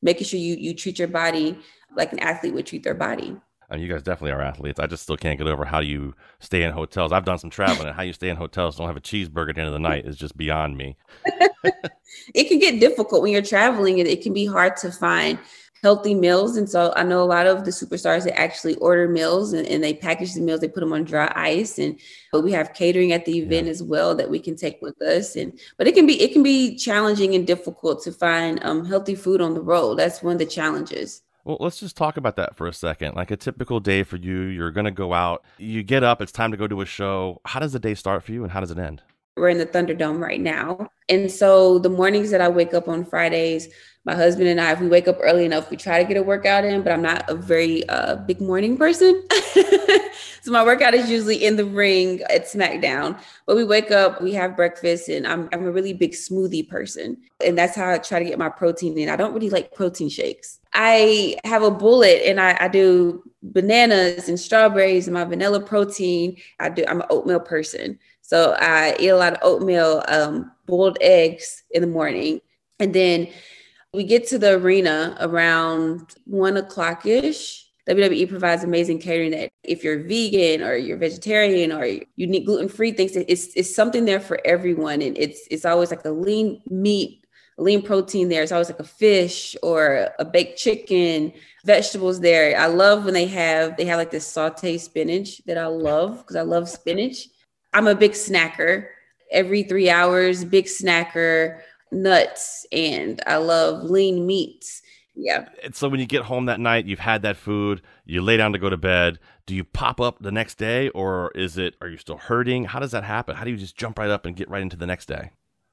making sure you you treat your body like an athlete would treat their body. And you guys definitely are athletes. I just still can't get over how you stay in hotels. I've done some traveling and how you stay in hotels and don't have a cheeseburger at the end of the night is just beyond me. It can get difficult when you're traveling and it can be hard to find healthy meals. And so I know a lot of the superstars that actually order meals and, and they package the meals, they put them on dry ice. And but we have catering at the event yeah. as well that we can take with us. And but it can be it can be challenging and difficult to find um, healthy food on the road. That's one of the challenges. Well, let's just talk about that for a second. Like a typical day for you, you're going to go out, you get up, it's time to go to a show. How does the day start for you and how does it end? We're in the Thunderdome right now. And so the mornings that I wake up on Fridays, my husband and I, if we wake up early enough, we try to get a workout in, but I'm not a very uh, big morning person. So my workout is usually in the ring at SmackDown, but we wake up, we have breakfast, and I'm I'm a really big smoothie person. And that's how I try to get my protein in. I don't really like protein shakes. I have a bullet and I, I do bananas and strawberries and my vanilla protein. I do, I'm an oatmeal person. So I eat a lot of oatmeal, um, boiled eggs in the morning. And then we get to the arena around one o'clock-ish. W W E provides amazing catering that if you're vegan or you're vegetarian or you need gluten-free things, it's it's something there for everyone. And it's it's always like a lean meat, lean protein there. It's always like a fish or a baked chicken, vegetables there. I love when they have, they have like this sauteed spinach that I love because I love spinach. I'm a big snacker. Every three hours, big snacker, nuts. And I love lean meats. Yeah. And so when you get home that night, you've had that food, you lay down to go to bed. Do you pop up the next day, or is it, are you still hurting? How does that happen? How do you just jump right up and get right into the next day?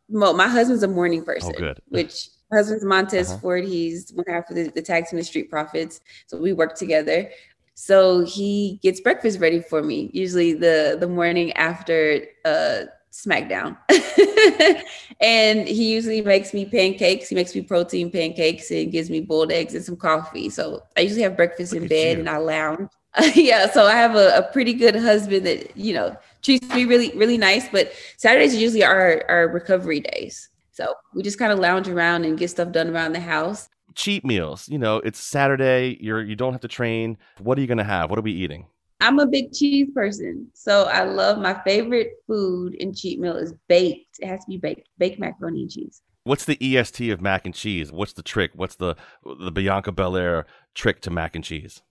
Well, my husband's a morning person, oh, good. which my husband's Montez uh-huh. Ford. He's one half of the, the tag team, the Street Profits. So we work together. So he gets breakfast ready for me, usually the, the morning after uh, SmackDown. And he usually makes me pancakes. He makes me protein pancakes and gives me boiled eggs and some coffee. So I usually have breakfast Look in bed you. and I lounge. Yeah, so I have a, a pretty good husband that, you know, treats me really, really nice. But Saturdays are usually our, our recovery days. So we just kind of lounge around and get stuff done around the house. Cheat meals, you know, it's Saturday, you're you don't have to train. What are you gonna have? What are we eating? I'm a big cheese person, so I love, my favorite food and cheat meal is baked. It has to be baked, baked macaroni and cheese. What's the E S T of mac and cheese? What's the trick? What's the the Bianca Belair trick to mac and cheese?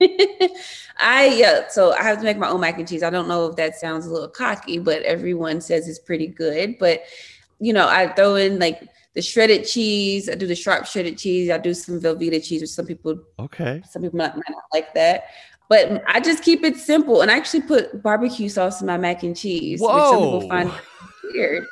I yeah, so I have to make my own mac and cheese. I don't know if that sounds a little cocky, but everyone says it's pretty good. But you know, I throw in like the shredded cheese. I do the sharp shredded cheese. I do some Velveeta cheese, which some people, okay, some people might not like that. But I just keep it simple, and I actually put barbecue sauce in my mac and cheese, Whoa. which some people find weird.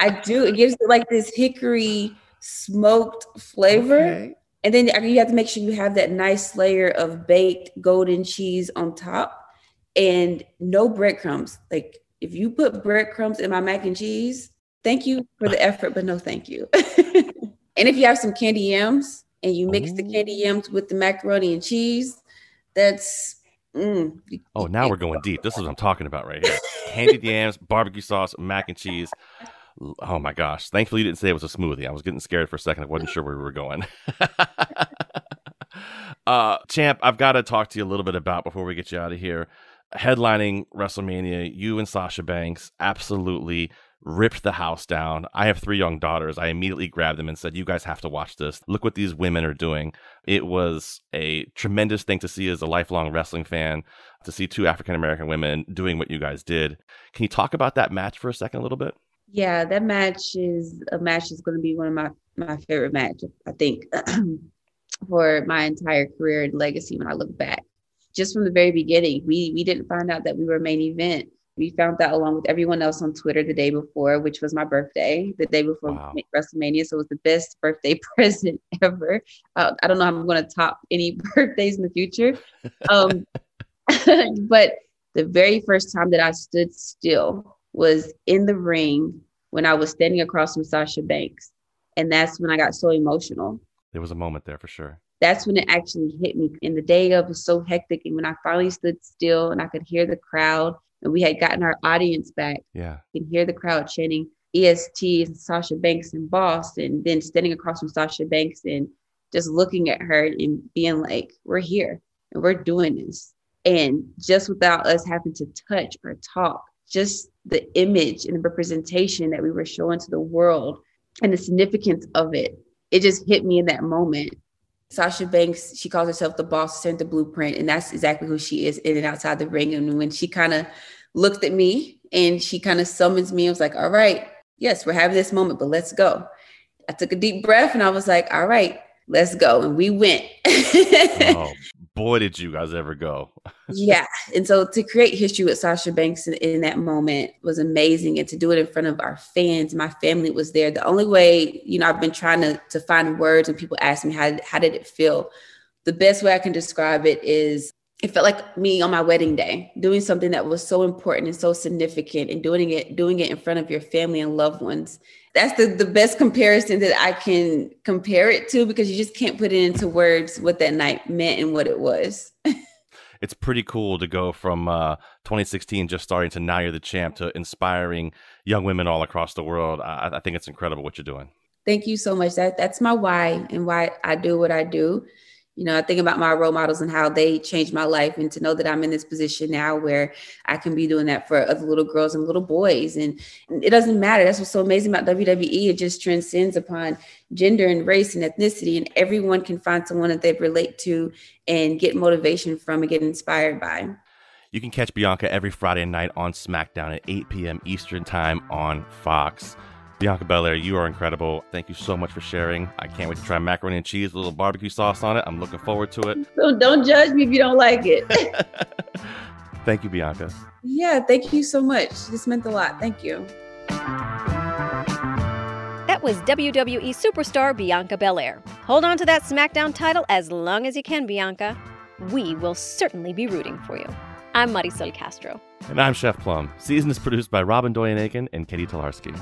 I do. It gives it like this hickory smoked flavor, okay. and then you have to make sure you have that nice layer of baked golden cheese on top, and no breadcrumbs. Like if you put breadcrumbs in my mac and cheese, thank you for the effort, but no thank you. And if you have some candy yams and you mix Ooh. the candy yams with the macaroni and cheese, that's... Mm, oh, now we're going deep. This is what I'm talking about right here. Candy yams, barbecue sauce, mac and cheese. Oh my gosh. Thankfully, you didn't say it was a smoothie. I was getting scared for a second. I wasn't sure where we were going. uh, Champ, I've got to talk to you a little bit about, before we get you out of here, headlining WrestleMania, you and Sasha Banks, absolutely ripped the house down. I have three young daughters. I immediately grabbed them and said, you guys have to watch this. Look what these women are doing. It was a tremendous thing to see as a lifelong wrestling fan, to see two African-American women doing what you guys did. Can you talk about that match for a second a little bit? Yeah, that match is a match that's going to be one of my, my favorite matches, I think, for my entire career and legacy when I look back. Just from the very beginning, we we didn't find out that we were main event. We found that along with everyone else on Twitter the day before, which was my birthday, the day before wow. WrestleMania. So it was the best birthday present ever. Uh, I don't know how I'm going to top any birthdays in the future. Um, but the very first time that I stood still was in the ring when I was standing across from Sasha Banks. And that's when I got so emotional. There was a moment there for sure. That's when it actually hit me. And the day of was so hectic. And when I finally stood still and I could hear the crowd, and we had gotten our audience back. Yeah. You can hear the crowd chanting E S T and Sasha Banks and Boss, and then standing across from Sasha Banks and just looking at her and being like, we're here and we're doing this. And just without us having to touch or talk, just the image and the representation that we were showing to the world and the significance of it, it just hit me in that moment. Sasha Banks, she calls herself the boss, sent the blueprint, and that's exactly who she is in and outside the ring. And when she kind of looked at me and she kind of summons me, I was like, all right, yes, we're having this moment, but let's go. I took a deep breath and I was like, all right, let's go. And we went. Oh, boy, did you guys ever go. Yeah. And so to create history with Sasha Banks in, in that moment was amazing. And to do it in front of our fans, my family was there. The only way, you know, I've been trying to, to find words and people ask me, how, how did it feel? The best way I can describe it is it felt like me on my wedding day, doing something that was so important and so significant and doing it, doing it in front of your family and loved ones. That's the, the best comparison that I can compare it to, because you just can't put it into words what that night meant and what it was. It's pretty cool to go from uh, twenty sixteen just starting to now you're the champ to inspiring young women all across the world. I, I think it's incredible what you're doing. Thank you so much. That That's my why and why I do what I do. You know, I think about my role models and how they changed my life, and to know that I'm in this position now where I can be doing that for other little girls and little boys. And it doesn't matter. That's what's so amazing about W W E. It just transcends upon gender and race and ethnicity, and everyone can find someone that they relate to and get motivation from and get inspired by. You can catch Bianca every Friday night on SmackDown at eight p.m. Eastern time on Fox. Bianca Belair, you are incredible. Thank you so much for sharing. I can't wait to try macaroni and cheese with a little barbecue sauce on it. I'm looking forward to it. So don't judge me if you don't like it. Thank you, Bianca. Yeah, thank you so much. This meant a lot. Thank you. That was W W E superstar Bianca Belair. Hold on to that SmackDown title as long as you can, Bianca. We will certainly be rooting for you. I'm Marysol Castro. And I'm Chef Plum. Seasoned is produced by Robin Doyen-Aiken and Katie Tolarski.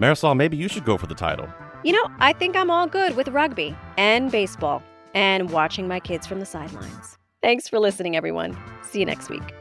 Marysol, maybe you should go for the title. You know, I think I'm all good with rugby and baseball and watching my kids from the sidelines. Thanks for listening, everyone. See you next week.